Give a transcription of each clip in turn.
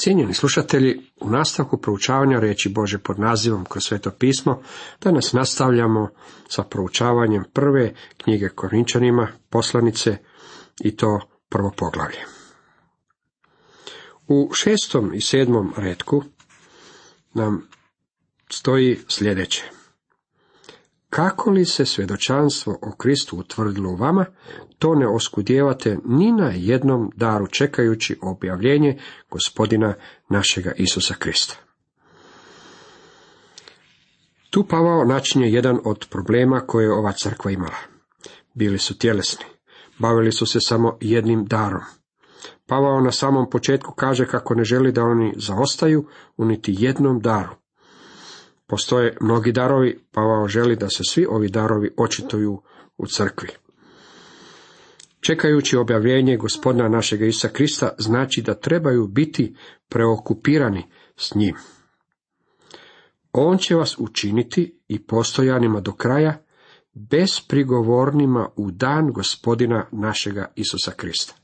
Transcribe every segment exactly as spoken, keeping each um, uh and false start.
Cijenjeni slušatelji, u nastavku proučavanja riječi Bože pod nazivom Kroz Sveto Pismo, danas nastavljamo sa proučavanjem prve knjige Korinćanima, poslanice, i to prvo poglavlje. U šestom i sedmom retku nam stoji sljedeće. Kako li se svjedočanstvo o Kristu utvrdilo u vama, to ne oskudijevate ni na jednom daru čekajući objavljenje Gospodina našega Isusa Krista. Tu Pavao načinje jedan od problema koje je ova crkva imala. Bili su tjelesni, bavili su se samo jednim darom. Pavao na samom početku kaže kako ne želi da oni zaostaju u niti jednom daru. Postoje mnogi darovi, Pavao želi da se svi ovi darovi očituju u crkvi. Čekajući objavljenje Gospodina našega Isusa Krista znači da trebaju biti preokupirani s njim. On će vas učiniti i postojanima do kraja, besprigovornima u dan Gospodina našega Isusa Krista.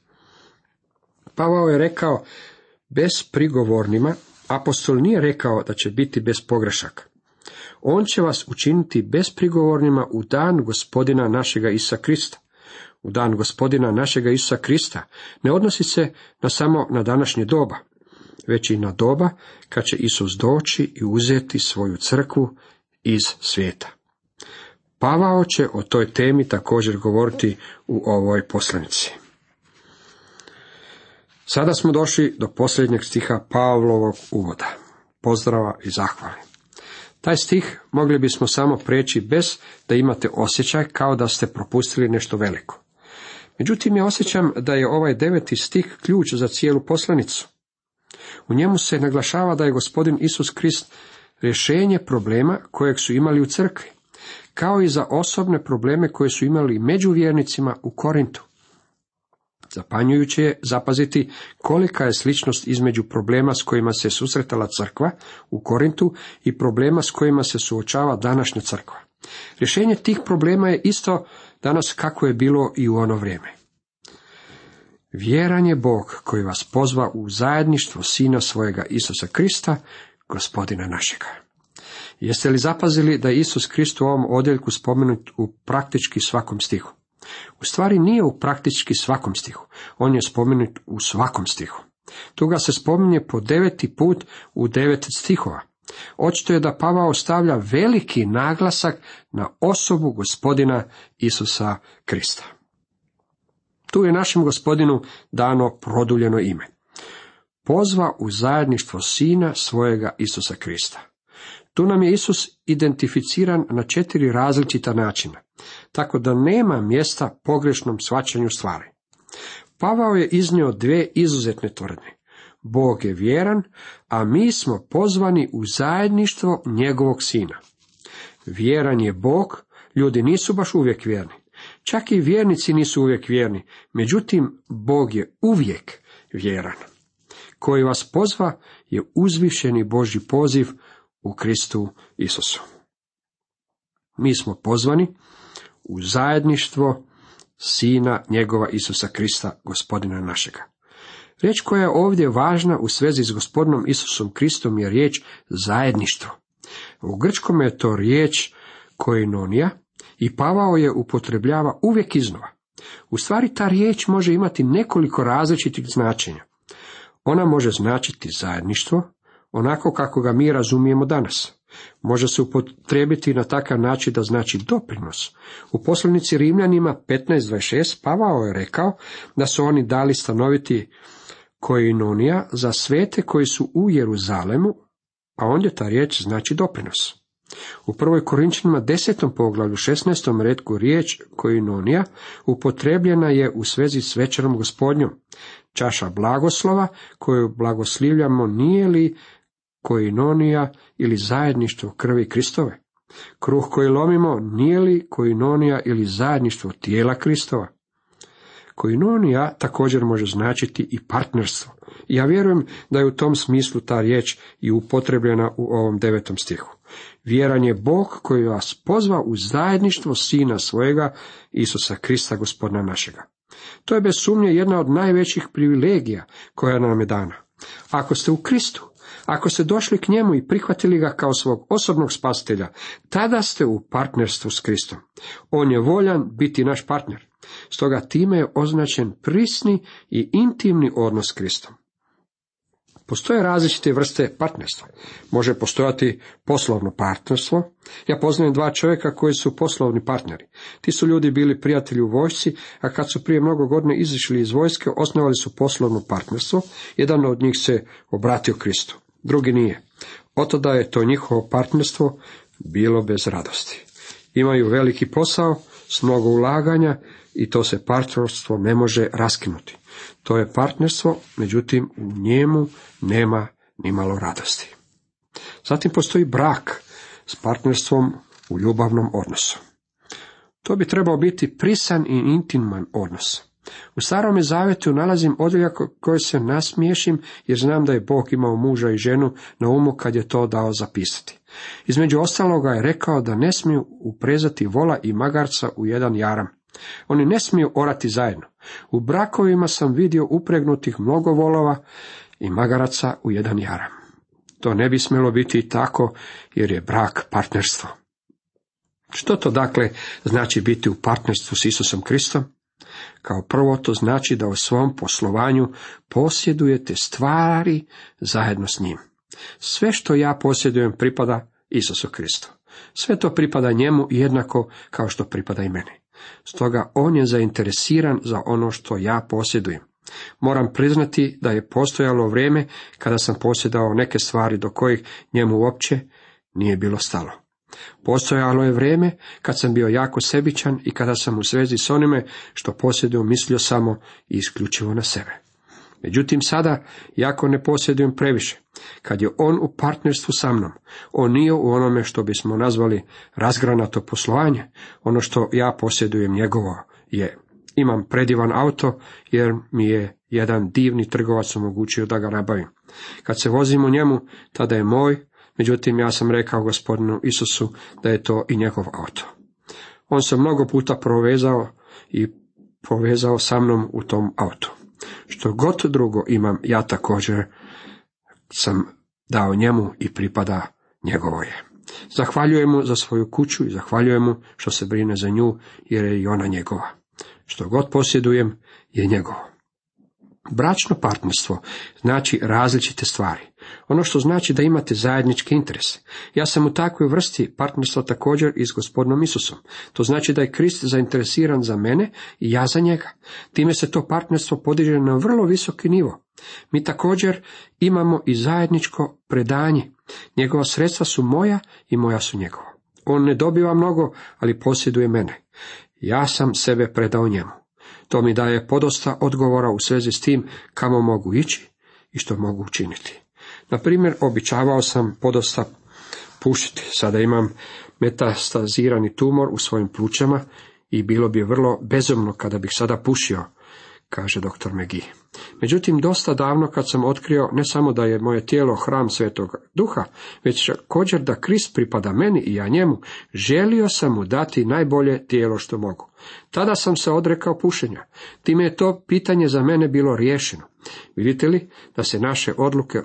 Pavao je rekao besprigovornima, apostol nije rekao da će biti bez pogrešaka. On će vas učiniti besprigovornima u dan Gospodina našega Isusa Krista. U dan Gospodina našega Isusa Krista ne odnosi se na samo na današnje doba, već i na doba kad će Isus doći i uzeti svoju crkvu iz svijeta. Pavao će o toj temi također govoriti u ovoj poslanici. Sada smo došli do posljednjeg stiha Pavlovog uvoda, pozdrava i zahvali. Taj stih mogli bismo samo preći bez da imate osjećaj kao da ste propustili nešto veliko. Međutim, ja osjećam da je ovaj deveti stih ključ za cijelu poslanicu. U njemu se naglašava da je Gospodin Isus Krist rješenje problema kojeg su imali u crkvi, kao i za osobne probleme koje su imali među vjernicima u Korintu. Zapanjujuće je zapaziti kolika je sličnost između problema s kojima se susretala crkva u Korintu i problema s kojima se suočava današnja crkva. Rješenje tih problema je isto danas kako je bilo i u ono vrijeme. Vjeran je Bog koji vas pozva u zajedništvo Sina svojega Isusa Krista, Gospodina našega. Jeste li zapazili da je Isus Krist u ovom odjeljku spomenut u praktički svakom stihu? U stvari nije u praktički svakom stihu, on je spomenut u svakom stihu. Tu ga se spominje po deveti put u devet stihova. Očito je da Pavao stavlja veliki naglasak na osobu Gospodina Isusa Krista. Tu je našem Gospodinu dano produljeno ime. Pozva u zajedništvo Sina svojega Isusa Krista. Tu nam je Isus identificiran na četiri različita načina, tako da nema mjesta pogrešnom shvaćanju stvari. Pavao je iznio dvije izuzetne tvrdnje. Bog je vjeran, a mi smo pozvani u zajedništvo njegovog Sina. Vjeran je Bog, ljudi nisu baš uvijek vjerni. Čak i vjernici nisu uvijek vjerni, međutim, Bog je uvijek vjeran. Koji vas pozva je uzvišeni Božji poziv u Kristu Isusu. Mi smo pozvani u zajedništvo Sina njegova Isusa Krista, Gospodina našega. Riječ koja je ovdje važna u svezi s Gospodinom Isusom Kristom je riječ zajedništvo. U grčkom je to riječ koinonija i Pavao je upotrebljava uvijek iznova. U stvari ta riječ može imati nekoliko različitih značenja. Ona može značiti zajedništvo, onako kako ga mi razumijemo danas. Može se upotrijebiti na takav način da znači doprinos. U poslanici Rimljanima petnaest dvadeset šest Pavao je rekao da su oni dali stanoviti koinonija za svete koji su u Jeruzalemu, a ondje ta riječ znači doprinos. U prvoj Korinćanima desetom poglavlju šesnaestom retku riječ koinonija upotrebljena je u svezi s večerom Gospodnjom. Čaša blagoslova koju blagoslivljamo nije li koinonija ili zajedništvo krvi Kristove? Kruh koji lomimo nije li koinonija ili zajedništvo tijela Kristova? Koinonija također može značiti i partnerstvo. Ja vjerujem da je u tom smislu ta riječ i upotrebljena u ovom devetom stihu. Vjeran je Bog koji vas pozva u zajedništvo Sina svojega Isusa Krista, Gospodina našega. To je bez sumnje jedna od najvećih privilegija koja nam je dana. Ako ste u Kristu, ako ste došli k njemu i prihvatili ga kao svog osobnog spasitelja, tada ste u partnerstvu s Kristom. On je voljan biti naš partner. Stoga time je označen prisni i intimni odnos s Kristom. Postoje različite vrste partnerstva. Može postojati poslovno partnerstvo. Ja poznajem dva čovjeka koji su poslovni partneri. Ti su ljudi bili prijatelji u vojsci, a kad su prije mnogo godina izišli iz vojske, osnovali su poslovno partnerstvo. Jedan od njih se obratio Kristu, drugi nije. Od tada je to njihovo partnerstvo bilo bez radosti. Imaju veliki posao, s mnogo ulaganja i to se partnerstvo ne može raskinuti. To je partnerstvo, međutim u njemu nema ni malo radosti. Zatim postoji brak s partnerstvom u ljubavnom odnosu. To bi trebao biti prisan i intiman odnos. U Starome zavjetu nalazim odjeljak koji se nasmiješim jer znam da je Bog imao muža i ženu na umu kad je to dao zapisati. Između ostaloga je rekao da ne smiju uprezati vola i magarca u jedan jaram. Oni ne smiju orati zajedno. U brakovima sam vidio upregnutih mnogo volova i magaraca u jedan jaram. To ne bi smjelo biti i tako, jer je brak partnerstvo. Što to dakle znači biti u partnerstvu s Isusom Kristom? Kao prvo, to znači da u svom poslovanju posjedujete stvari zajedno s njim. Sve što ja posjedujem pripada Isusu Kristu. Sve to pripada njemu jednako kao što pripada i meni. Stoga on je zainteresiran za ono što ja posjedujem. Moram priznati da je postojalo vrijeme kada sam posjedao neke stvari do kojih njemu uopće nije bilo stalo. Postojalo je vrijeme kad sam bio jako sebičan i kada sam u svezi s onime što posjedujem mislio samo i isključivo na sebe. Međutim, sada, jako ne posjedujem previše. Kad je on u partnerstvu sa mnom, on nije u onome što bismo nazvali razgranato poslovanje. Ono što ja posjedujem njegovo je, imam predivan auto jer mi je jedan divni trgovac omogućio da ga nabavim. Kad se vozim u njemu, tada je moj, međutim ja sam rekao gospodinu Isusu da je to i njegov auto. On se mnogo puta provezao i povezao sa mnom u tom autu. Što god drugo imam, ja također sam dao njemu i pripada njegovo je. Zahvaljujem mu za svoju kuću i zahvaljujem mu što se brine za nju, jer je i ona njegova. Što god posjedujem je njegovo. Bračno partnerstvo znači različite stvari. Ono što znači da imate zajednički interes. Ja sam u takvoj vrsti partnerstva također i s gospodinom Isusom. To znači da je Krist zainteresiran za mene i ja za njega. Time se to partnerstvo podiže na vrlo visoki nivo. Mi također imamo i zajedničko predanje. Njegova sredstva su moja i moja su njegova. On ne dobiva mnogo, ali posjeduje mene. Ja sam sebe predao njemu. To mi daje podosta odgovora u svezi s tim kamo mogu ići i što mogu učiniti. Na primjer, običavao sam podosta pušiti. Sada imam metastazirani tumor u svojim plućama i bilo bi vrlo bezumno kada bih sada pušio, kaže doktor Megi. Međutim, dosta davno kad sam otkrio ne samo da je moje tijelo hram Svetog Duha, već također da Krist pripada meni i ja njemu, želio sam mu dati najbolje tijelo što mogu. Tada sam se odrekao pušenja. Time je to pitanje za mene bilo riješeno. Vidite li da se naše odluke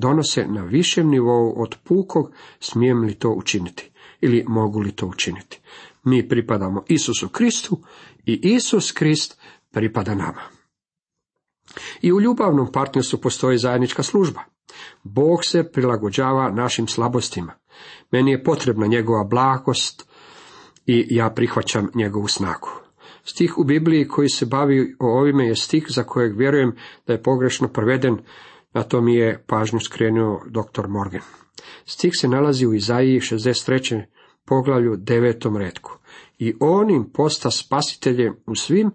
donose na višem nivou od pukog smijem li to učiniti ili mogu li to učiniti. Mi pripadamo Isusu Kristu i Isus Krist pripada nama. I u ljubavnom partnerstvu postoji zajednička služba. Bog se prilagođava našim slabostima. Meni je potrebna njegova blagost i ja prihvaćam njegovu snagu. Stih u Bibliji koji se bavi o ovime je stih za kojeg vjerujem da je pogrešno preveden, na to mi je pažnju skrenuo doktor Morgan. Stih se nalazi u Izaiji šezdeset trećem poglavlju devetom retku. I on im posta spasiteljem u svim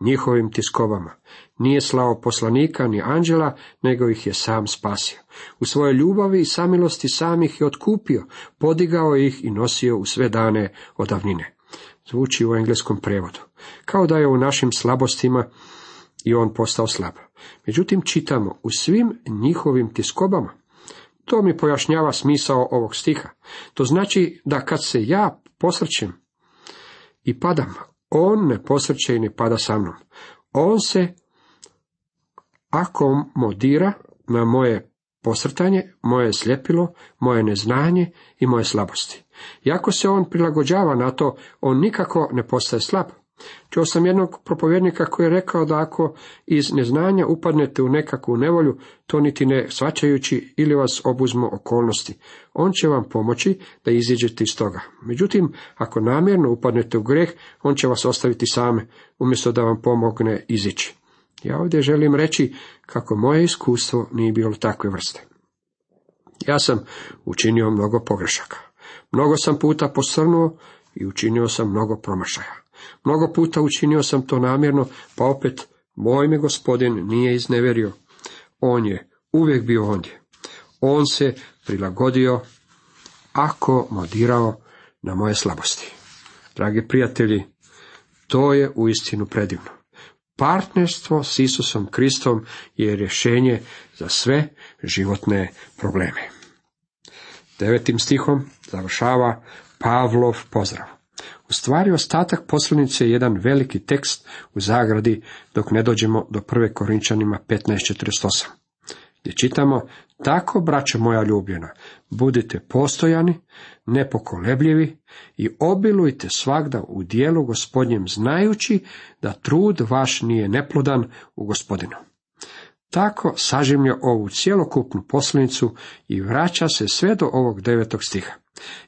njihovim tiskovama. Nije slao poslanika ni anđela, nego ih je sam spasio. U svojoj ljubavi i samilosti sam ih je otkupio, podigao ih i nosio u sve dane odavnine. Zvuči u engleskom prevodu. Kao da je u našim slabostima i on postao slab. Međutim, čitamo u svim njihovim tiskobama. To mi pojašnjava smisao ovog stiha. To znači da kad se ja posrćem i padam, on ne posrće i ne pada sa mnom. On se akomodira na moje posrtanje, moje sljepilo, moje neznanje i moje slabosti. Iako se on prilagođava na to, on nikako ne postaje slab. Čuo sam jednog propovjednika koji je rekao da ako iz neznanja upadnete u nekakvu nevolju, to niti ne shvaćajući ili vas obuzmu okolnosti, on će vam pomoći da iziđete iz toga. Međutim, ako namjerno upadnete u greh, on će vas ostaviti same, umjesto da vam pomogne izići. Ja ovdje želim reći kako moje iskustvo nije bilo takve vrste. Ja sam učinio mnogo pogrešaka. Mnogo sam puta posrnuo i učinio sam mnogo promašaja. Mnogo puta učinio sam to namjerno, pa opet moj me Gospodin nije izneverio. On je uvijek bio ondje. On se prilagodio, akomodirao na moje slabosti. Dragi prijatelji, to je uistinu predivno. Partnerstvo s Isusom Kristom je rješenje za sve životne probleme. Devetim stihom završava Pavlov pozdrav. U stvari ostatak poslanice je jedan veliki tekst u zagradi dok ne dođemo do prve Korinćanima petnaest četrdeset osam, gdje čitamo: tako, braćo moja ljubljena, budite postojani, nepokolebljivi i obilujte svagda u dijelu Gospodnjem, znajući da trud vaš nije neplodan u Gospodinu. Tako sažimlja ovu cjelokupnu poslanicu i vraća se sve do ovog devetog stiha.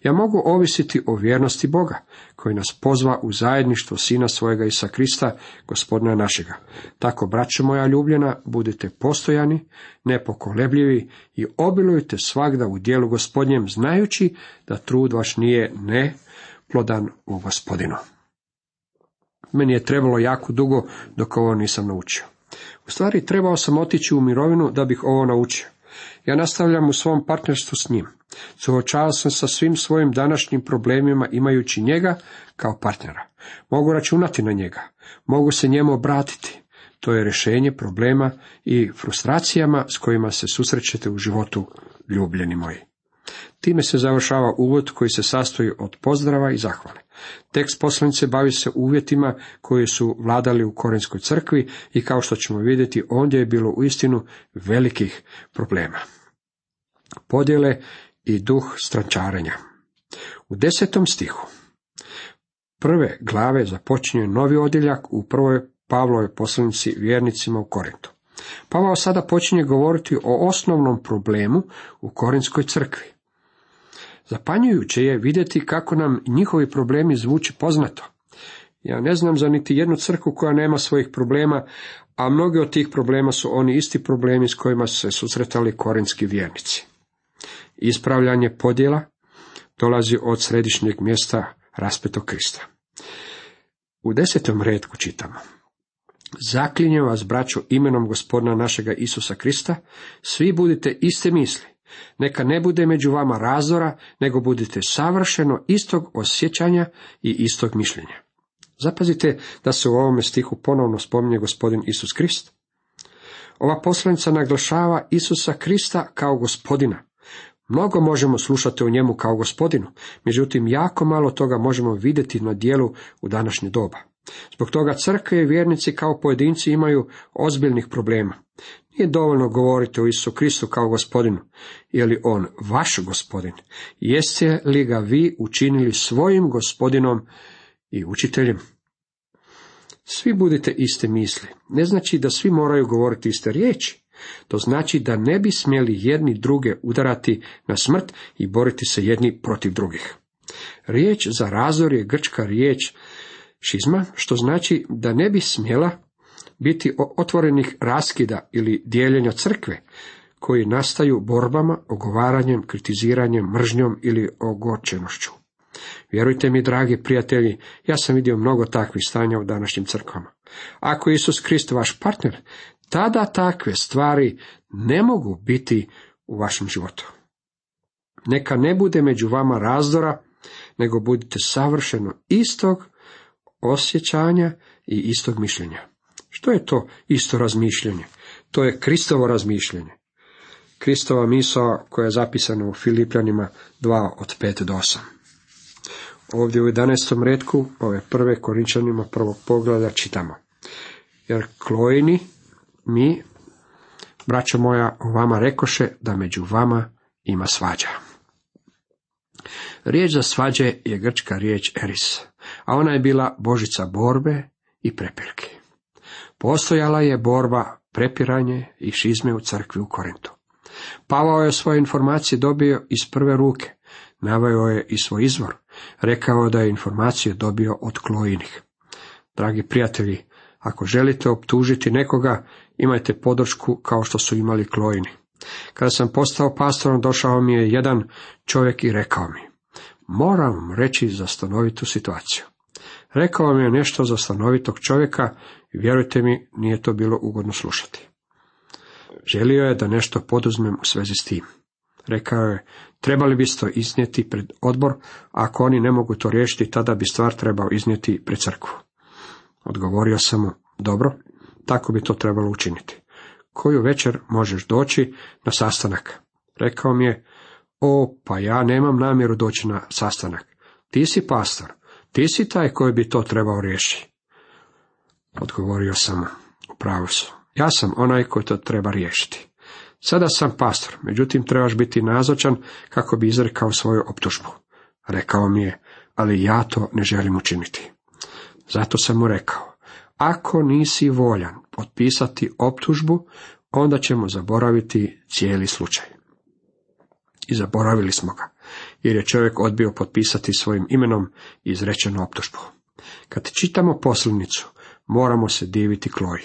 Ja mogu ovisiti o vjernosti Boga, koji nas pozva u zajedništvo Sina svojega Isusa Krista, Gospodina našega. Tako, braćo moja ljubljena, budite postojani, nepokolebljivi i obilujte svagda u dijelu Gospodnjem, znajući da trud vaš nije neplodan u Gospodinu. Meni je trebalo jako dugo dok ovo nisam naučio. U stvari, trebao sam otići u mirovinu da bih ovo naučio. Ja nastavljam u svom partnerstvu s njim. Suočavao sam sa svim svojim današnjim problemima imajući njega kao partnera. Mogu računati na njega. Mogu se njemu obratiti. To je rješenje problema i frustracijama s kojima se susrećete u životu, ljubljeni moji. Time se završava uvod koji se sastoji od pozdrava i zahvale. Tekst poslanice bavi se uvjetima koji su vladali u Korinskoj crkvi i kao što ćemo vidjeti, ondje je bilo uistinu velikih problema. Podjele i duh strančarenja. U desetom stihu prve glave započinje novi odjeljak u prvoj Pavlovoj poslanici vjernicima u Korintu. Pavao sada počinje govoriti o osnovnom problemu u Korinskoj crkvi. Zapanjujuće je vidjeti kako nam njihovi problemi zvuči poznato. Ja ne znam za niti jednu crkvu koja nema svojih problema, a mnogi od tih problema su oni isti problemi s kojima su se susretali korinski vjernici. Ispravljanje podjela dolazi od središnjeg mjesta raspetog Krista. U desetom retku čitamo: zaklinjem vas, braćo, imenom Gospodina našega Isusa Krista, svi budite iste misli. Neka ne bude među vama razdora, nego budite savršeno istog osjećanja i istog mišljenja. Zapazite da se u ovome stihu ponovno spominje Gospodin Isus Krist. Ova poslanica naglašava Isusa Krista kao Gospodina. Mnogo možemo slušati o njemu kao Gospodinu, međutim jako malo toga možemo vidjeti na djelu u današnje doba. Zbog toga crkve i vjernici kao pojedinci imaju ozbiljnih problema. Nije dovoljno govoriti o Isusu Kristu kao Gospodinu. Je li on vaš Gospodin? Jeste li ga vi učinili svojim Gospodinom i učiteljem? Svi budite iste misli. Ne znači da svi moraju govoriti iste riječi. To znači da ne bi smjeli jedni druge udarati na smrt i boriti se jedni protiv drugih. Riječ za razdor je grčka riječ šizma, što znači da ne bi smjela biti otvorenih raskida ili dijeljenja crkve, koji nastaju borbama, ogovaranjem, kritiziranjem, mržnjom ili ogorčenošću. Vjerujte mi, dragi prijatelji, ja sam vidio mnogo takvih stanja u današnjim crkvama. Ako je Isus Krist vaš partner, tada takve stvari ne mogu biti u vašem životu. Neka ne bude među vama razdora, nego budite savršeno istog osjećanja i istog mišljenja. Što je to isto razmišljanje? To je Kristovo razmišljanje. Kristova misao koja je zapisana u Filipljanima dva od pet do osam. Ovdje u jedanaestom retku ove prve Korinćanima prvog pogleda čitamo: jer Klojini mi braćo moja, o vama rekoše da među vama ima svađa. Riječ za svađe je grčka riječ eris, a ona je bila božica borbe i prepirki. Postojala je borba, prepiranje i šizme u crkvi u Korintu. Pavao je svoje informacije dobio iz prve ruke, naveo je i svoj izvor, rekao da je informacije dobio od Klojinih. Dragi prijatelji, ako želite optužiti nekoga, imajte podršku kao što su imali Klojini. Kada sam postao pastorom, došao mi je jedan čovjek i rekao mi, moram reći za stanovitu situaciju. Rekao mi je nešto za stanovitog čovjeka i vjerujte mi, nije to bilo ugodno slušati. Želio je da nešto poduzmem u svezi s tim. Rekao je, trebali biste to iznijeti pred odbor, a ako oni ne mogu to riješiti, tada bi stvar trebao iznijeti pred crkvu. Odgovorio sam mu, dobro, tako bi to trebalo učiniti. Koju večer možeš doći na sastanak? Rekao mi je, o, pa ja nemam namjeru doći na sastanak. Ti si pastor, ti si taj koji bi to trebao riješiti. Odgovorio sam mu, u pravu su, ja sam onaj koji to treba riješiti. Sada sam pastor, međutim trebaš biti nazočan kako bi izrekao svoju optužbu. Rekao mi je, ali ja to ne želim učiniti. Zato sam mu rekao, ako nisi voljan potpisati optužbu, onda ćemo zaboraviti cijeli slučaj. I zaboravili smo ga, jer je čovjek odbio potpisati svojim imenom izrečenu optužbu. Kad čitamo poslanicu, moramo se diviti Kloji.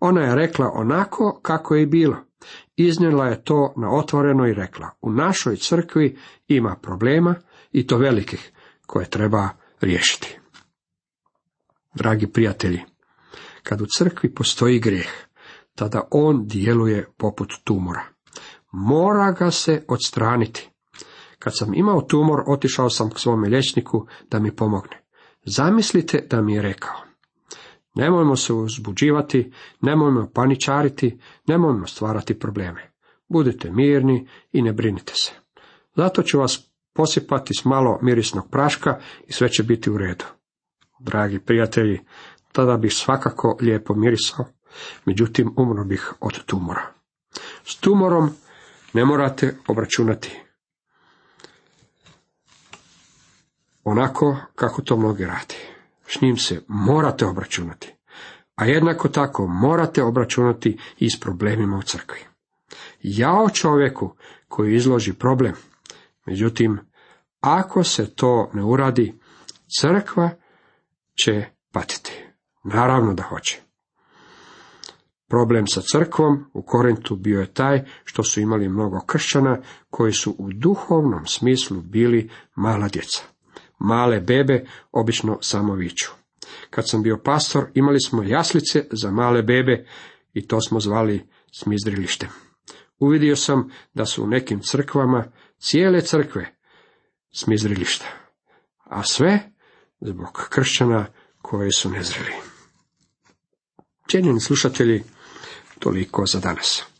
Ona je rekla onako kako je bilo. Iznijela je to na otvoreno i rekla, u našoj crkvi ima problema i to velikih koje treba riješiti. Dragi prijatelji, kad u crkvi postoji grijeh, tada on djeluje poput tumora. Mora ga se odstraniti. Kad sam imao tumor, otišao sam k svome liječniku da mi pomogne. Zamislite da mi je rekao, nemojmo se uzbuđivati, nemojmo paničariti, nemojmo stvarati probleme. Budite mirni i ne brinite se. Zato ću vas posipati s malo mirisnog praška i sve će biti u redu. Dragi prijatelji, tada bih svakako lijepo mirisao, međutim umro bih od tumora. S tumorom ne morate obračunati onako kako to mnogi radi. S njim se morate obračunati, a jednako tako morate obračunati i s problemima u crkvi. Jao čovjeku koji izloži problem, međutim, ako se to ne uradi, crkva će patiti. Naravno da hoće. Problem sa crkvom u Korintu bio je taj što su imali mnogo kršćana koji su u duhovnom smislu bili mala djeca. Male bebe obično samo viču. Kad sam bio pastor, imali smo jaslice za male bebe i to smo zvali smizrilištem. Uvidio sam da su u nekim crkvama cijele crkve smizrilišta, a sve zbog kršćana koji su nezreli. Cijenjeni slušatelji, toliko za danas.